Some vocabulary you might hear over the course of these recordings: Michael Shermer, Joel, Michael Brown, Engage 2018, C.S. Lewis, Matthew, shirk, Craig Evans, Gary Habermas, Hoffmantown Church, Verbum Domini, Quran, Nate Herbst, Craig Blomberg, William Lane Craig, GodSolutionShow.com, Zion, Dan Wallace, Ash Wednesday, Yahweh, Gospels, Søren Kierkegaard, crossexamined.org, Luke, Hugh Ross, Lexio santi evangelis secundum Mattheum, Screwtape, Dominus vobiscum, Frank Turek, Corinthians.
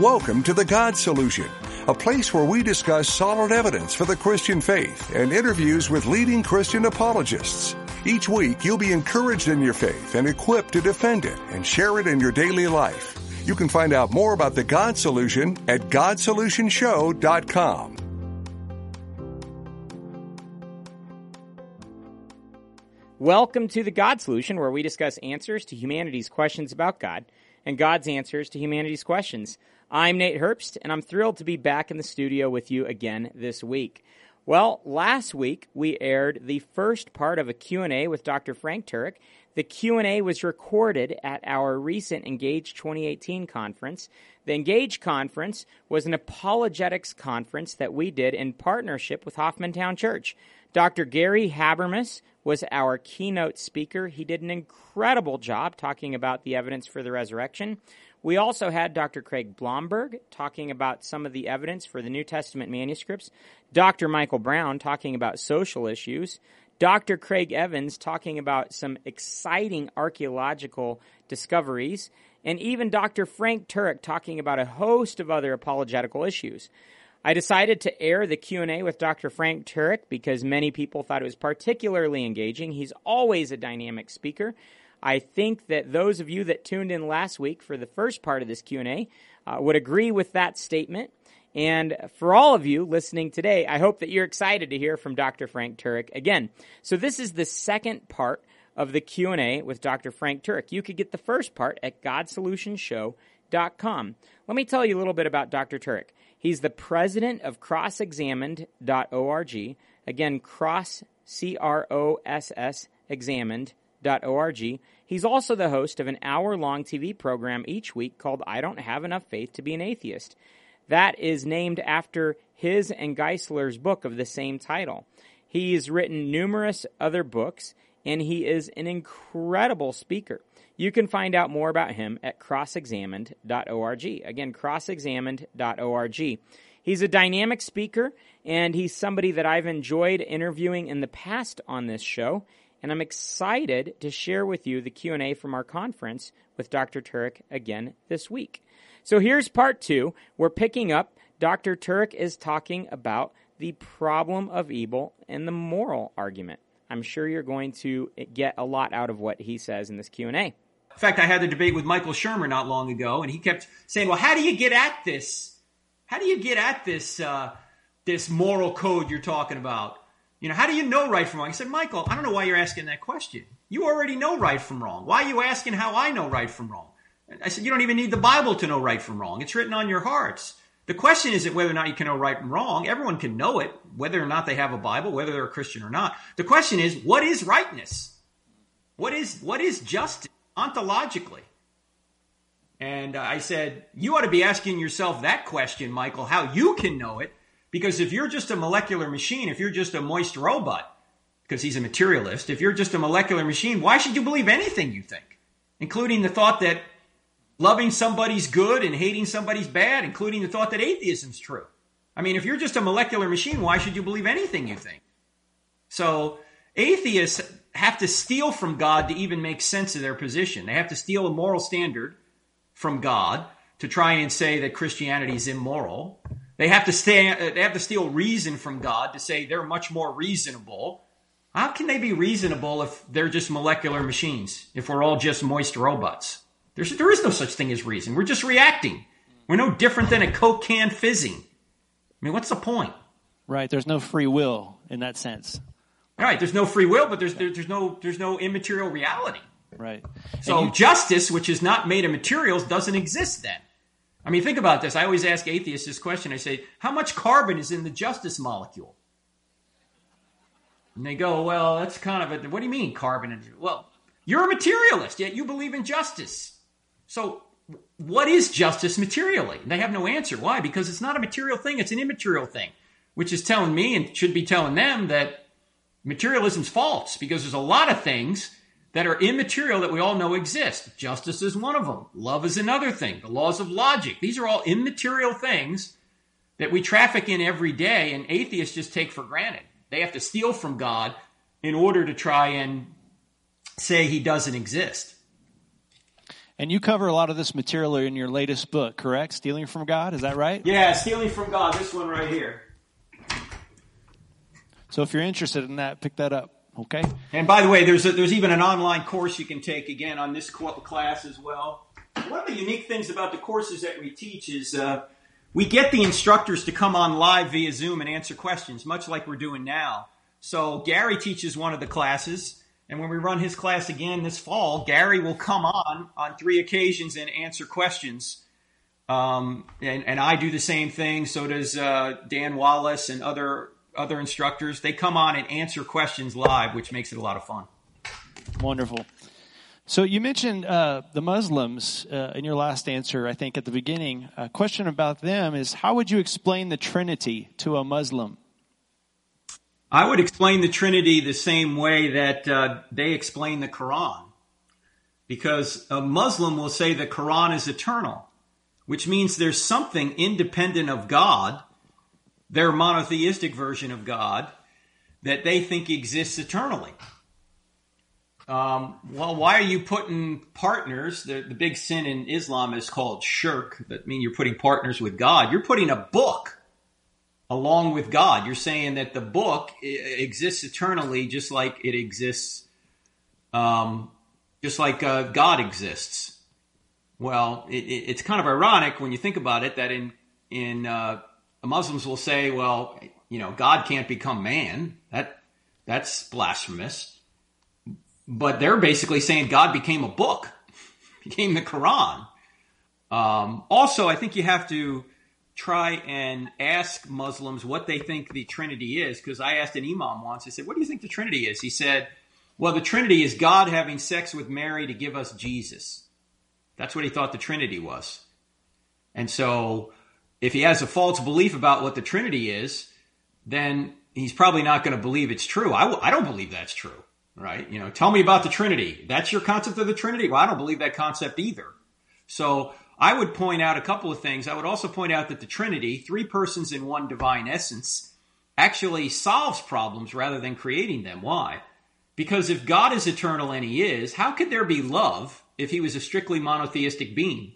Welcome to The God Solution, a place where we discuss solid evidence for the Christian faith and interviews with leading Christian apologists. Each week, you'll be encouraged in your faith and equipped to defend it and share it in your daily life. You can find out more about The God Solution at GodSolutionShow.com. Welcome to The God Solution, where we discuss answers to humanity's questions about God and God's answers to humanity's questions. I'm Nate Herbst, and I'm thrilled to be back in the studio with you again this week. Well, last week we aired the first part of a Q&A with Dr. Frank Turek. The Q&A was recorded at our recent Engage 2018 conference. The Engage conference was an apologetics conference that we did in partnership with Hoffmantown Church. Dr. Gary Habermas was our keynote speaker. He did an incredible job talking about the evidence for the resurrection. We also had Dr. Craig Blomberg talking about some of the evidence for the New Testament manuscripts, Dr. Michael Brown talking about social issues, Dr. Craig Evans talking about some exciting archaeological discoveries, and even Dr. Frank Turek talking about a host of other apologetical issues. I decided to air the Q&A with Dr. Frank Turek because many people thought it was particularly engaging. He's always a dynamic speaker. I think that those of you that tuned in last week for the first part of this Q&A would agree with that statement. And for all of you listening today, I hope that you're excited to hear from Dr. Frank Turek again. So this is the second part of the Q&A with Dr. Frank Turek. You could get the first part at GodSolutionShow.com. Let me tell you a little bit about Dr. Turek. He's the president of crossexamined.org. Again, cross, C-R-O-S-S, examined.org. He's also the host of an hour-long TV program each week called I Don't Have Enough Faith to Be an Atheist. That is named after his and Geisler's book of the same title. He's written numerous other books, and he is an incredible speaker. You can find out more about him at crossexamined.org. Again, crossexamined.org. He's a dynamic speaker, and he's somebody that I've enjoyed interviewing in the past on this show, and I'm excited to share with you the Q&A from our conference with Dr. Turek again this week. So here's part two. We're picking up. Dr. Turek is talking about the problem of evil and the moral argument. I'm sure you're going to get a lot out of what he says in this Q&A. In fact, I had a debate with Michael Shermer not long ago, and he kept saying, well, how do you get at this? How do you get at this moral code you're talking about? You know, how do you know right from wrong? I said, Michael, I don't know why you're asking that question. You already know right from wrong. Why are you asking how I know right from wrong? I said, you don't even need the Bible to know right from wrong. It's written on your hearts. The question isn't whether or not you can know right and wrong. Everyone can know it, whether or not they have a Bible, whether they're a Christian or not. The question is, what is rightness? What is justice ontologically? And I said, you ought to be asking yourself that question, Michael, how you can know it. Because if you're just a molecular machine, if you're just a moist robot, because he's a materialist, if you're just a molecular machine, why should you believe anything you think? Including the thought that loving somebody's good and hating somebody's bad, including the thought that atheism's true. I mean, if you're just a molecular machine, why should you believe anything you think? So atheists have to steal from God to even make sense of their position. They have to steal a moral standard from God to try and say that Christianity is immoral. They have to steal reason from God to say they're much more reasonable. How can they be reasonable if they're just molecular machines, if we're all just moist robots? There is no such thing as reason. We're just reacting. We're no different than a Coke can fizzing. I mean, what's the point? Right. There's no free will in that sense. All right. There's no free will, but there's no immaterial reality. Right. So justice, which is not made of materials, doesn't exist then. I mean, think about this. I always ask atheists this question. I say, how much carbon is in the justice molecule? And they go, well, that's kind of a, what do you mean carbon? Well, you're a materialist, yet you believe in justice. So what is justice materially? They have no answer. Why? Because it's not a material thing. It's an immaterial thing, which is telling me and should be telling them that materialism's false because there's a lot of things that are immaterial that we all know exist. Justice is one of them. Love is another thing. The laws of logic. These are all immaterial things that we traffic in every day, and atheists just take for granted. They have to steal from God in order to try and say he doesn't exist. And you cover a lot of this material in your latest book, correct? Stealing from God, is that right? Yeah, Stealing from God, this one right here. So if you're interested in that, pick that up, okay? And by the way, there's even an online course you can take, again, on this class as well. One of the unique things about the courses that we teach is we get the instructors to come on live via Zoom and answer questions, much like we're doing now. So Gary teaches one of the classes. And when we run his class again this fall, Gary will come on three occasions and answer questions. And I do the same thing. So does Dan Wallace and other instructors. They come on and answer questions live, which makes it a lot of fun. Wonderful. So you mentioned the Muslims in your last answer, I think, at the beginning. A question about them is, how would you explain the Trinity to a Muslim? I would explain the Trinity the same way that they explain the Quran, because a Muslim will say the Quran is eternal, which means there's something independent of God, their monotheistic version of God, that they think exists eternally. Well, why are you putting partners? The big sin in Islam is called shirk. That means you're putting partners with God. You're putting a book along with God. You're saying that the book exists eternally, just like it exists, just like God exists. Well, it's kind of ironic when you think about it that in Muslims will say, well, you know, God can't become man. That's blasphemous. But they're basically saying God became a book, became the Quran. Also, I think you have to try and ask Muslims what they think the Trinity is, because I asked an imam once, I said, what do you think the Trinity is? He said, well, the Trinity is God having sex with Mary to give us Jesus. That's what he thought the Trinity was. And so if he has a false belief about what the Trinity is, then he's probably not going to believe it's true. I don't believe that's true, right? You know, tell me about the Trinity. That's your concept of the Trinity? Well, I don't believe that concept either. So I would point out a couple of things. I would also point out that the Trinity, three persons in one divine essence, actually solves problems rather than creating them. Why? Because if God is eternal, and he is, how could there be love if he was a strictly monotheistic being?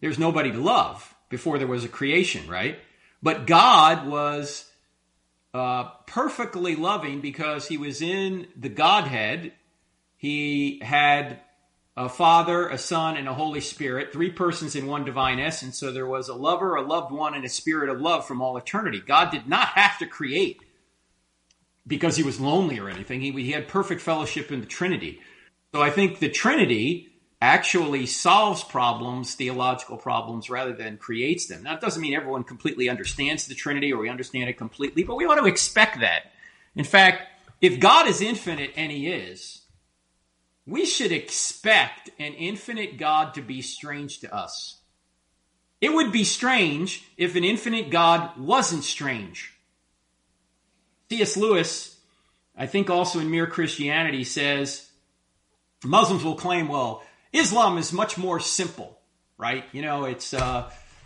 There's nobody to love before there was a creation, right? But God was perfectly loving because he was in the Godhead. He had a Father, a Son, and a Holy Spirit, three persons in one divine essence. So there was a lover, a loved one, and a spirit of love from all eternity. God did not have to create because he was lonely or anything. He had perfect fellowship in the Trinity. So I think the Trinity actually solves problems, theological problems, rather than creates them. Now, it doesn't mean everyone completely understands the Trinity or we understand it completely, but we ought to expect that. In fact, if God is infinite, and he is, we should expect an infinite God to be strange to us. It would be strange if an infinite God wasn't strange. C.S. Lewis, I think also in Mere Christianity, says, Muslims will claim, well, Islam is much more simple, right? You know, it's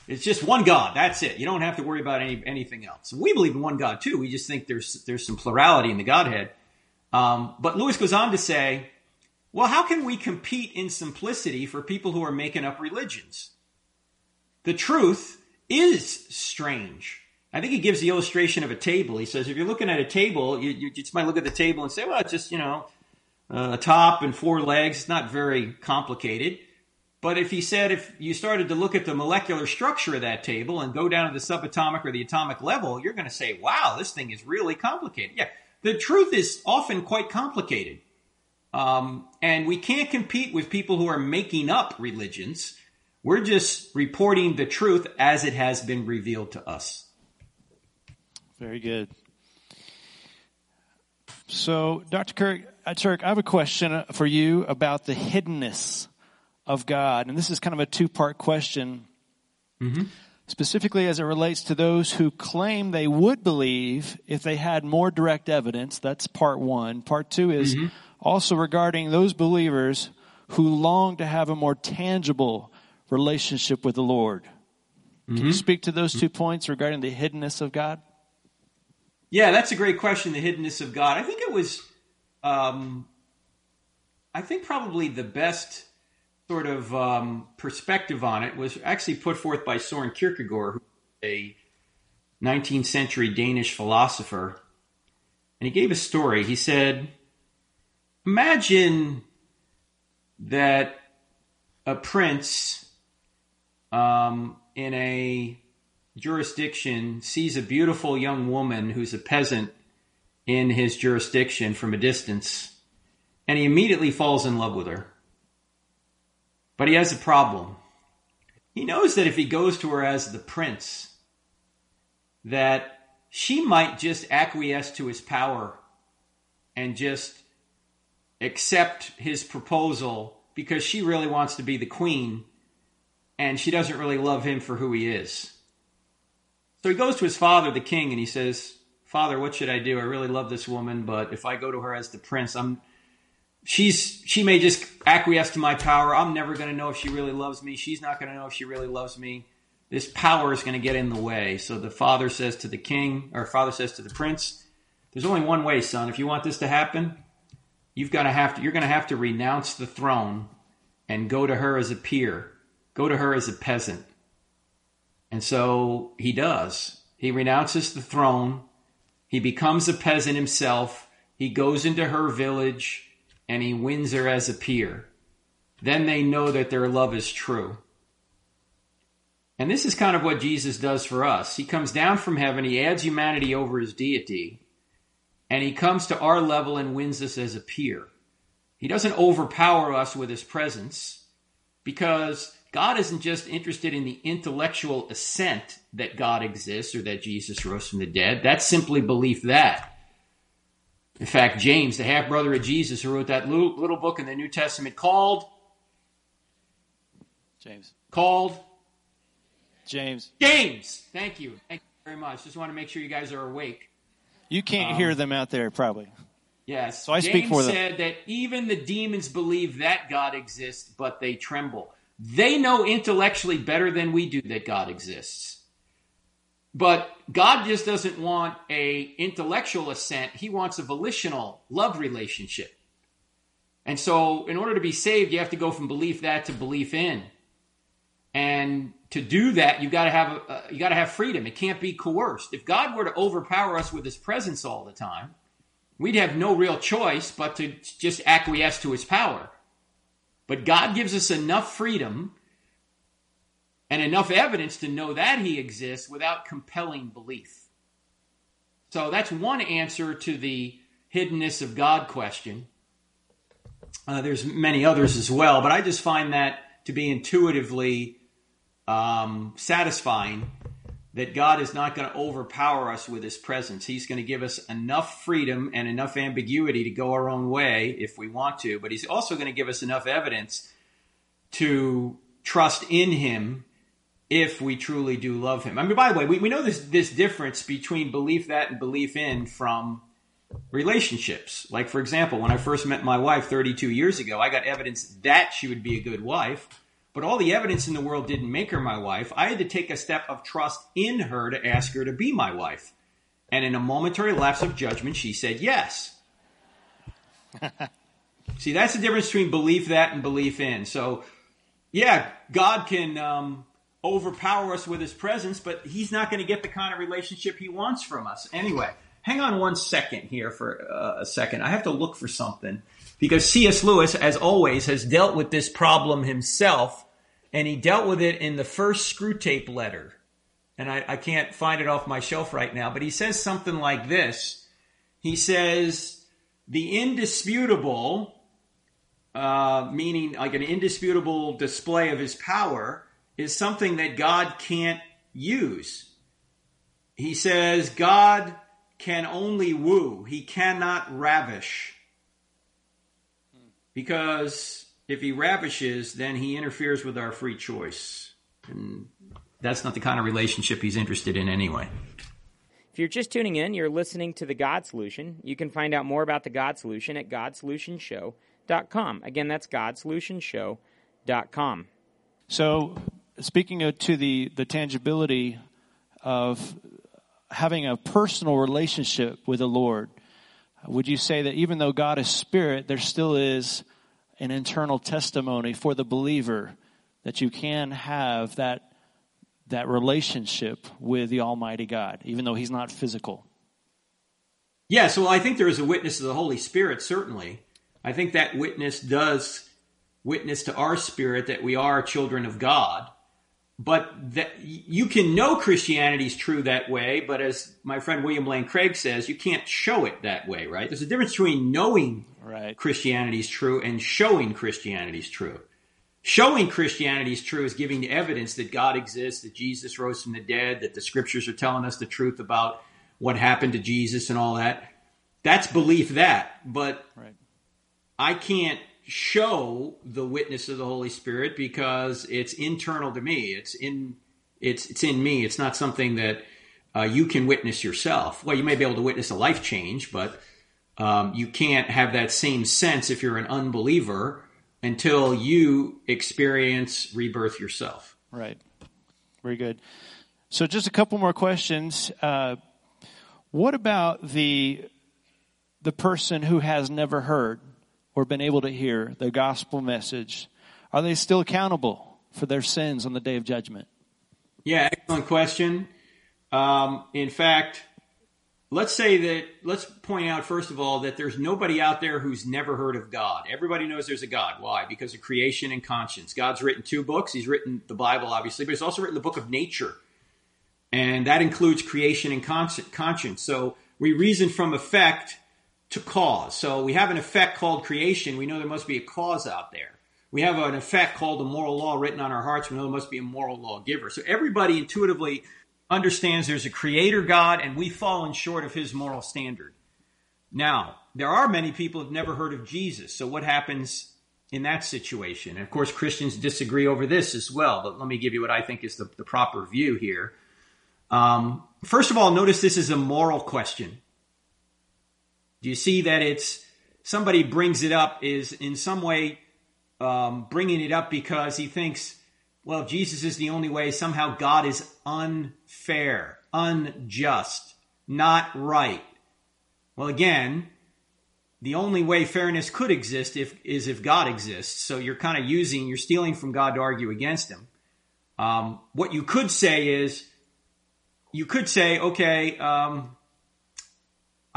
just one God. That's it. You don't have to worry about anything else. We believe in one God, too. We just think there's some plurality in the Godhead. But Lewis goes on to say, well, how can we compete in simplicity for people who are making up religions? The truth is strange. I think he gives the illustration of a table. He says, if you're looking at a table, you just might look at the table and say, well, it's just, you know, a top and four legs. It's not very complicated. But if you started to look at the molecular structure of that table and go down to the subatomic or the atomic level, you're going to say, wow, this thing is really complicated. Yeah, the truth is often quite complicated. And we can't compete with people who are making up religions. We're just reporting the truth as it has been revealed to us. Very good. So, Dr. Turek, I have a question for you about the hiddenness of God. And this is kind of a two-part question, specifically as it relates to those who claim they would believe if they had more direct evidence. That's part one. Part two is also regarding those believers who long to have a more tangible relationship with the Lord. Can you speak to those 2 points regarding the hiddenness of God? Yeah, that's a great question, the hiddenness of God. I think it was, probably the best sort of perspective on it was actually put forth by Søren Kierkegaard, who was a 19th century Danish philosopher. And he gave a story. He said, imagine that a prince in a jurisdiction sees a beautiful young woman who's a peasant in his jurisdiction from a distance, and he immediately falls in love with her. But he has a problem. He knows that if he goes to her as the prince, that she might just acquiesce to his power and just accept his proposal because she really wants to be the queen and she doesn't really love him for who he is. So he goes to his father, the king, and he says, "Father, what should I do? I really love this woman, but if I go to her as the prince, she may just acquiesce to my power. I'm never going to know if she really loves me. She's not going to know if she really loves me. This power is going to get in the way." So the father says to the king, or father says to the prince, "There's only one way, son. If you want this to happen, you're going to have to renounce the throne and go to her as a peer, go to her as a peasant." And so he does. He renounces the throne. He becomes a peasant himself. He goes into her village and he wins her as a peer. Then they know that their love is true. And this is kind of what Jesus does for us. He comes down from heaven, he adds humanity over his deity, and he comes to our level and wins us as a peer. He doesn't overpower us with his presence, because God isn't just interested in the intellectual assent that God exists or that Jesus rose from the dead. That's simply belief that. In fact, James, the half-brother of Jesus, who wrote that little book in the New Testament called... James. Thank you. Thank you very much. Just want to make sure you guys are awake. You can't hear them out there, probably. Yes. So I speak for them. James said that even the demons believe that God exists, but they tremble. They know intellectually better than we do that God exists. But God just doesn't want an intellectual assent. He wants a volitional love relationship. And so in order to be saved, you have to go from belief that to belief in. And to do that, you got to have freedom. It can't be coerced. If God were to overpower us with his presence all the time, we'd have no real choice but to just acquiesce to his power. But God gives us enough freedom and enough evidence to know that he exists without compelling belief. So that's one answer to the hiddenness of God question. There's many others as well, but I just find that to be intuitively satisfying, that God is not going to overpower us with his presence. He's going to give us enough freedom and enough ambiguity to go our own way if we want to, but he's also going to give us enough evidence to trust in him if we truly do love him. I mean, by the way, we know this difference between belief that and belief in from relationships. Like, for example, when I first met my wife 32 years ago, I got evidence that she would be a good wife, but all the evidence in the world didn't make her my wife. I had to take a step of trust in her to ask her to be my wife. And in a momentary lapse of judgment, she said yes. See, that's the difference between belief that and belief in. So, yeah, God can overpower us with his presence, but he's not going to get the kind of relationship he wants from us. Anyway, hang on one second here for a second. I have to look for something, because C.S. Lewis, as always, has dealt with this problem himself, and he dealt with it in the first Screwtape letter. And I can't find it off my shelf right now, but he says something like this. He says, the indisputable, meaning like an indisputable display of his power, is something that God can't use. He says, God can only woo. He cannot ravish. Because if he ravishes, then he interferes with our free choice. And that's not the kind of relationship he's interested in anyway. If you're just tuning in, you're listening to The God Solution. You can find out more about The God Solution at GodSolutionShow.com. Again, that's GodSolutionShow.com. So speaking to the tangibility of having a personal relationship with the Lord, would you say that even though God is spirit, there still is an internal testimony for the believer that you can have that relationship with the Almighty God, even though he's not physical. Yeah, so I think there is a witness of the Holy Spirit, certainly. I think that witness does witness to our spirit that we are children of God. But that you can know Christianity is true that way, but as my friend William Lane Craig says, you can't show it that way, right? There's a difference between knowing Christianity is true and showing Christianity is true. Showing Christianity is true is giving the evidence that God exists, that Jesus rose from the dead, that the scriptures are telling us the truth about what happened to Jesus and all that. That's belief that, but I can't show the witness of the Holy Spirit because it's internal to me. It's in me. It's not something that you can witness yourself. Well, you may be able to witness a life change, but you can't have that same sense if you're an unbeliever until you experience rebirth yourself. Right. Very good. So just a couple more questions. What about the person who has never heard or been able to hear the gospel message? Are they still accountable for their sins on the day of judgment? Yeah, excellent question. In fact, let's point out, first of all, that there's nobody out there who's never heard of God. Everybody knows there's a God. Why? Because of creation and conscience. God's written two books. He's written the Bible, obviously, but he's also written the book of nature. And that includes creation and conscience. So we reason from effect to cause. So we have an effect called creation. We know there must be a cause out there. We have an effect called a moral law written on our hearts. We know there must be a moral lawgiver. So everybody intuitively understands there's a creator God, and we've fallen short of his moral standard. Now, there are many people who've never heard of Jesus. So what happens in that situation? And of course, Christians disagree over this as well. But let me give you what I think is the proper view here. First of all, notice this is a moral question. Do you see that it's somebody brings it up is in some way bringing it up because he thinks, well, if Jesus is the only way, somehow God is unfair, unjust, not right. Well, again, the only way fairness could exist is if God exists. So you're kind of you're stealing from God to argue against him. What you could say is, okay,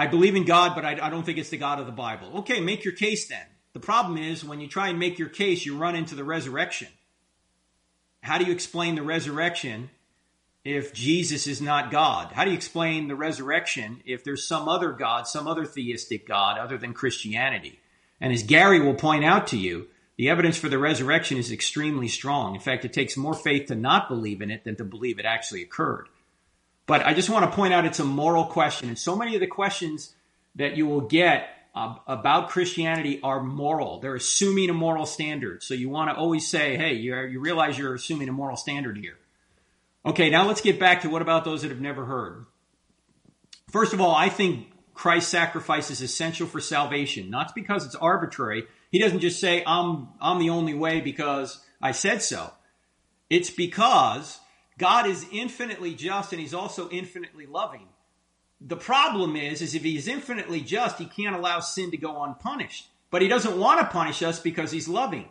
I believe in God, but I don't think it's the God of the Bible. Okay, make your case then. The problem is when you try and make your case, you run into the resurrection. How do you explain the resurrection if Jesus is not God? How do you explain the resurrection if there's some other God, some other theistic God other than Christianity? And as Gary will point out to you, the evidence for the resurrection is extremely strong. In fact, it takes more faith to not believe in it than to believe it actually occurred. But I just want to point out it's a moral question. And so many of the questions that you will get about Christianity are moral. They're assuming a moral standard. So you want to always say, hey, you realize you're assuming a moral standard here. Okay, now let's get back to what about those that have never heard. First of all, I think Christ's sacrifice is essential for salvation. Not because it's arbitrary. He doesn't just say, I'm the only way because I said so. It's because God is infinitely just, and he's also infinitely loving. The problem is if he's infinitely just, he can't allow sin to go unpunished. But he doesn't want to punish us because he's loving.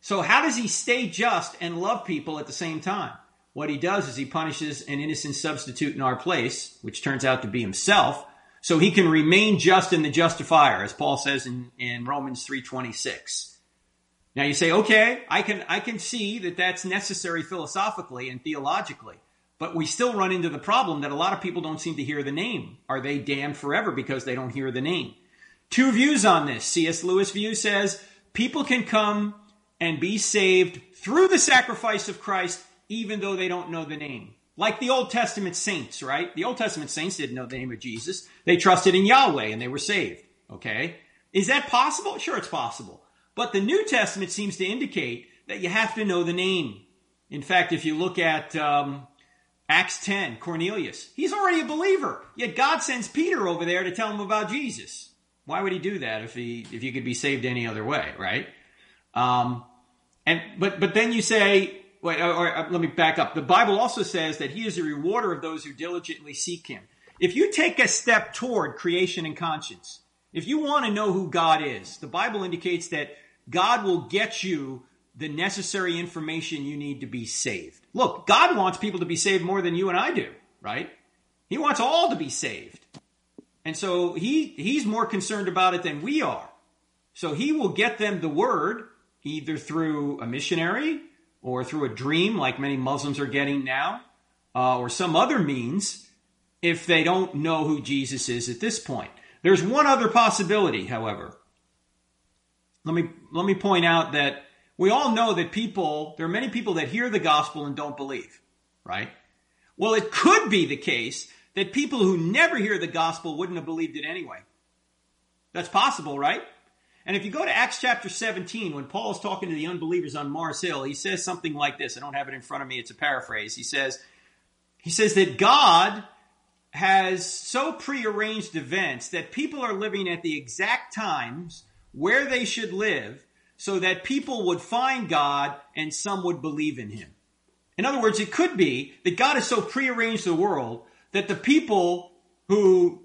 So how does he stay just and love people at the same time? What he does is he punishes an innocent substitute in our place, which turns out to be himself, so he can remain just in the justifier, as Paul says in Romans 3:26. Now you say, okay, I can see that that's necessary philosophically and theologically, but we still run into the problem that a lot of people don't seem to hear the name. Are they damned forever because they don't hear the name? Two views on this. C.S. Lewis' view says people can come and be saved through the sacrifice of Christ even though they don't know the name. Like the Old Testament saints, right? The Old Testament saints didn't know the name of Jesus. They trusted in Yahweh and they were saved, okay? Is that possible? Sure, it's possible. But the New Testament seems to indicate that you have to know the name. In fact, if you look at Acts 10, Cornelius, he's already a believer. Yet God sends Peter over there to tell him about Jesus. Why would he do that if you could be saved any other way, right? But then you say, let me back up. The Bible also says that he is a rewarder of those who diligently seek him. If you take a step toward creation and conscience, if you want to know who God is, the Bible indicates that God will get you the necessary information you need to be saved. Look, God wants people to be saved more than you and I do, right? He wants all to be saved. And so he's more concerned about it than we are. So he will get them the word either through a missionary or through a dream like many Muslims are getting now, or some other means if they don't know who Jesus is at this point. There's one other possibility, however. Let me point out that we all know that there are many people that hear the gospel and don't believe, right? Well, it could be the case that people who never hear the gospel wouldn't have believed it anyway. That's possible, right? And if you go to Acts chapter 17, when Paul is talking to the unbelievers on Mars Hill, he says something like this. I don't have it in front of me. It's a paraphrase. He says that God has so prearranged events that people are living at the exact times where they should live so that people would find God and some would believe in him. In other words, it could be that God has so prearranged the world that the people who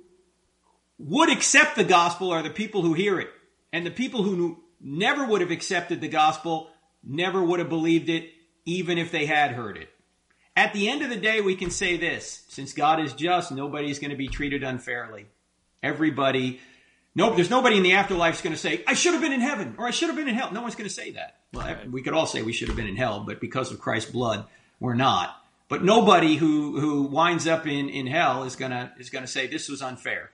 would accept the gospel are the people who hear it. And the people who never would have accepted the gospel never would have believed it, even if they had heard it. At the end of the day, we can say this. Since God is just, nobody's going to be treated unfairly. There's nobody in the afterlife is going to say, I should have been in heaven or I should have been in hell. No one's going to say that. Well, we could all say we should have been in hell, but because of Christ's blood, we're not. But nobody who winds up in hell is going to say this was unfair.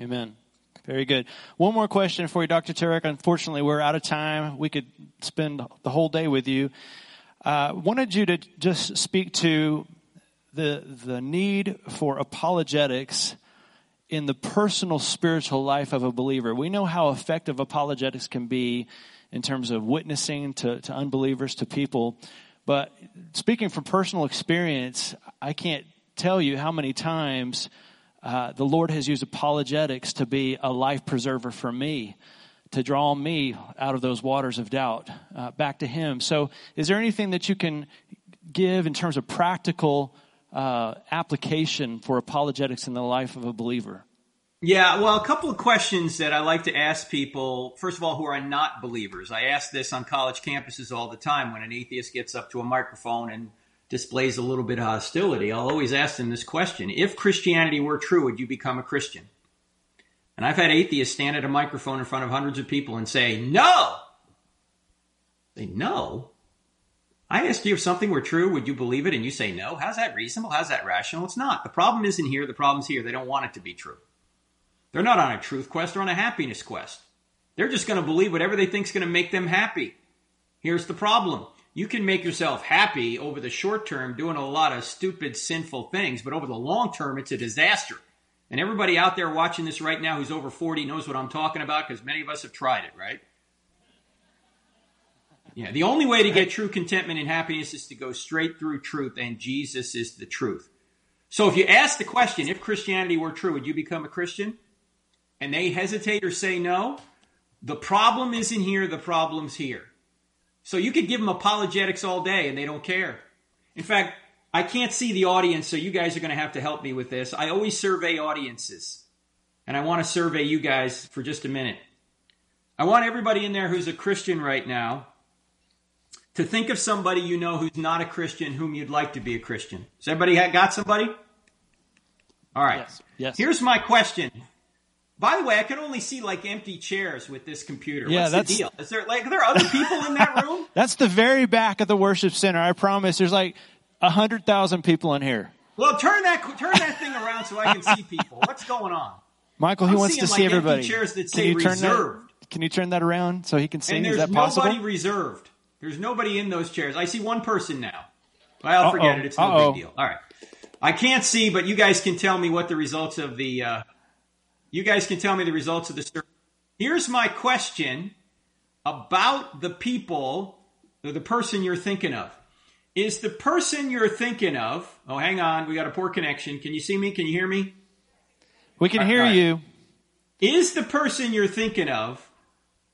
Amen. Very good. One more question for you, Dr. Turek. Unfortunately, we're out of time. We could spend the whole day with you. Wanted you to just speak to the need for apologetics in the personal spiritual life of a believer. We know how effective apologetics can be in terms of witnessing to unbelievers, to people. But speaking from personal experience, I can't tell you how many times the Lord has used apologetics to be a life preserver for me, to draw me out of those waters of doubt back to him. So is there anything that you can give in terms of practical application for apologetics in the life of a believer? Yeah, well, a couple of questions that I like to ask people, first of all, who are not believers. I ask this on college campuses all the time when an atheist gets up to a microphone and displays a little bit of hostility. I'll always ask them this question. If Christianity were true, would you become a Christian? And I've had atheists stand at a microphone in front of hundreds of people and say, no. They no. I asked you if something were true, would you believe it? And you say no. How's that reasonable? How's that rational? It's not. The problem isn't here. The problem's here. They don't want it to be true. They're not on a truth quest. They're on a happiness quest. They're just going to believe whatever they think is going to make them happy. Here's the problem. You can make yourself happy over the short term doing a lot of stupid, sinful things, but over the long term, it's a disaster. And everybody out there watching this right now who's over 40 knows what I'm talking about because many of us have tried it, right? Yeah, the only way to get true contentment and happiness is to go straight through truth, and Jesus is the truth. So if you ask the question, if Christianity were true, would you become a Christian? And they hesitate or say no, the problem isn't here, the problem's here. So you could give them apologetics all day and they don't care. In fact, I can't see the audience, so you guys are going to have to help me with this. I always survey audiences, and I want to survey you guys for just a minute. I want everybody in there who's a Christian right now to think of somebody you know who's not a Christian whom you'd like to be a Christian. Has everybody got somebody? All right. Yes. Here's my question. By the way, I can only see like empty chairs with this computer. Yeah, what's the deal? Is there like, are there other people in that room? That's the very back of the worship center. I promise there's like 100,000 people in here. Well, turn that thing around so I can see people. What's going on? Michael, he wants to see everybody. Empty chairs that say reserved. Can you turn that around so he can see? Is that possible? There's nobody reserved. There's nobody in those chairs. I see one person now. Well, forget it. It's no big deal. All right. I can't see, but you guys can tell me what the results of the... You guys can tell me the results of the survey. Here's my question about the people, or the person you're thinking of. Is the person you're thinking of... Oh, hang on. We got a poor connection. Can you see me? Can you hear me? We can hear you. Is the person you're thinking of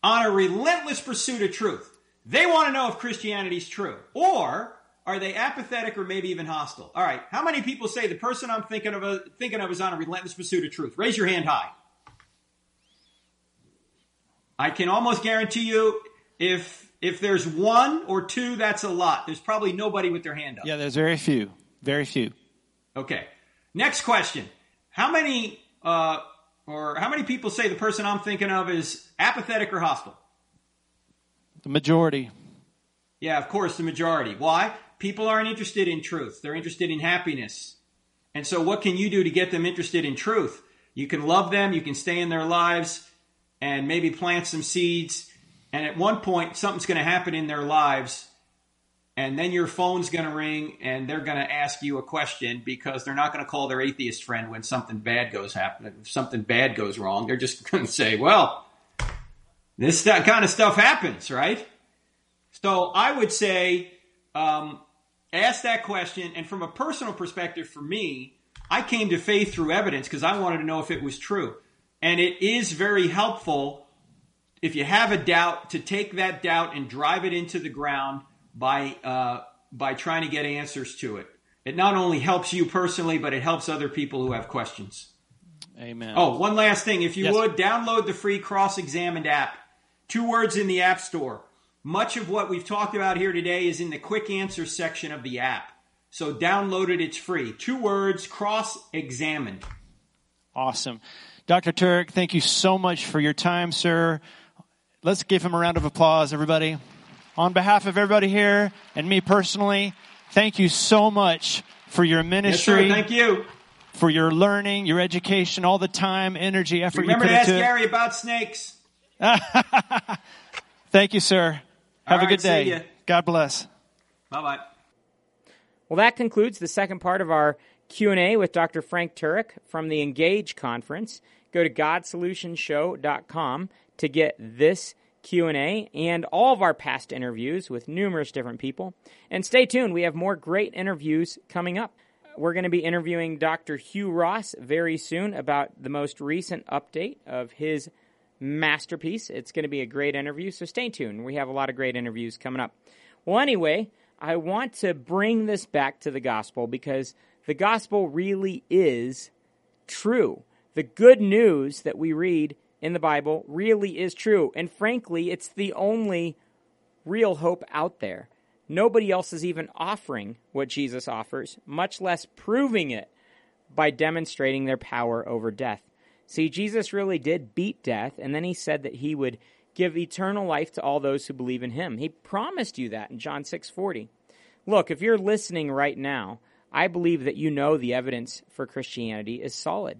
on a relentless pursuit of truth? They want to know if Christianity's true. Or are they apathetic or maybe even hostile? All right. How many people say the person I'm thinking of is on a relentless pursuit of truth? Raise your hand high. I can almost guarantee you if there's one or two, that's a lot. There's probably nobody with their hand up. Yeah, there's very few. Very few. Okay. Next question. How many people say the person I'm thinking of is apathetic or hostile? The majority. Yeah, of course, the majority. Why? People aren't interested in truth. They're interested in happiness. And so what can you do to get them interested in truth? You can love them. You can stay in their lives and maybe plant some seeds. And at one point, something's going to happen in their lives. And then your phone's going to ring and they're going to ask you a question because they're not going to call their atheist friend when something bad goes wrong. They're just going to say, well, this kind of stuff happens, right? So I would say ask that question. And from a personal perspective, for me, I came to faith through evidence because I wanted to know if it was true. And it is very helpful if you have a doubt to take that doubt and drive it into the ground by trying to get answers to it. It not only helps you personally, but it helps other people who have questions. Amen. Oh, one last thing. If you would, download the free Cross-Examined app. 2 words in the App Store. Much of what we've talked about here today is in the quick answer section of the app. So download it. It's free. 2 words, Cross-Examined. Awesome. Dr. Turek, thank you so much for your time, sir. Let's give him a round of applause, everybody. On behalf of everybody here and me personally, thank you so much for your ministry. Yes, sir. Thank you. For your learning, your education, all the time, energy, effort. Remember to ask Gary about snakes. Thank you, sir. Have a good day. See ya. God bless. Bye-bye. Well, that concludes the second part of our Q&A with Dr. Frank Turek from the Engage Conference. Go to GodSolutionShow.com to get this Q&A and all of our past interviews with numerous different people. And stay tuned. We have more great interviews coming up. We're going to be interviewing Dr. Hugh Ross very soon about the most recent update of his masterpiece. It's going to be a great interview, so stay tuned. We have a lot of great interviews coming up. Well, anyway, I want to bring this back to the gospel because the gospel really is true. The good news that we read in the Bible really is true. And frankly, it's the only real hope out there. Nobody else is even offering what Jesus offers, much less proving it by demonstrating their power over death. See, Jesus really did beat death, and then he said that he would give eternal life to all those who believe in him. He promised you that in John 6:40. Look, if you're listening right now, I believe that you know the evidence for Christianity is solid,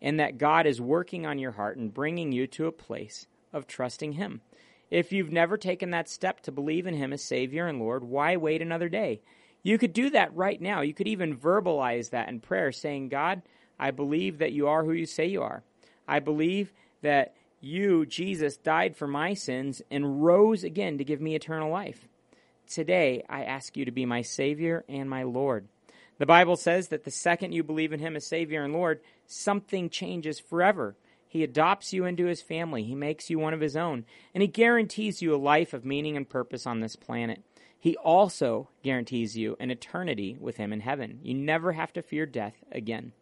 and that God is working on your heart and bringing you to a place of trusting him. If you've never taken that step to believe in him as Savior and Lord, why wait another day? You could do that right now. You could even verbalize that in prayer, saying, God, I believe that you are who you say you are. I believe that you, Jesus, died for my sins and rose again to give me eternal life. Today, I ask you to be my Savior and my Lord. The Bible says that the second you believe in him as Savior and Lord, something changes forever. He adopts you into his family. He makes you one of his own. And he guarantees you a life of meaning and purpose on this planet. He also guarantees you an eternity with him in heaven. You never have to fear death again.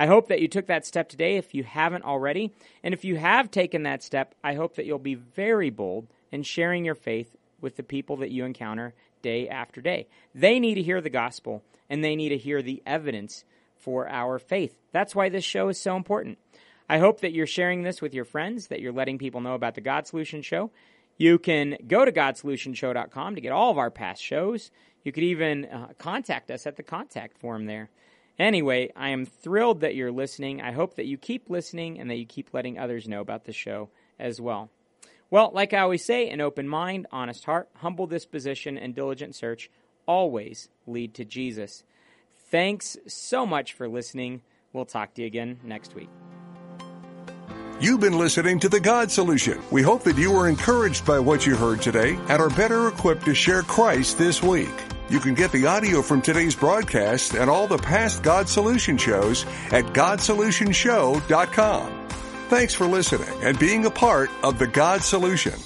I hope that you took that step today if you haven't already. And if you have taken that step, I hope that you'll be very bold in sharing your faith with the people that you encounter day after day. They need to hear the gospel, and they need to hear the evidence for our faith. That's why this show is so important. I hope that you're sharing this with your friends, that you're letting people know about the God Solution Show. You can go to GodSolutionShow.com to get all of our past shows. You could even contact us at the contact form there. Anyway, I am thrilled that you're listening. I hope that you keep listening and that you keep letting others know about the show as well. Well, like I always say, an open mind, honest heart, humble disposition, and diligent search always lead to Jesus. Thanks so much for listening. We'll talk to you again next week. You've been listening to The God Solution. We hope that you were encouraged by what you heard today and are better equipped to share Christ this week. You can get the audio from today's broadcast and all the past God Solution shows at GodSolutionShow.com. Thanks for listening and being a part of The God Solution.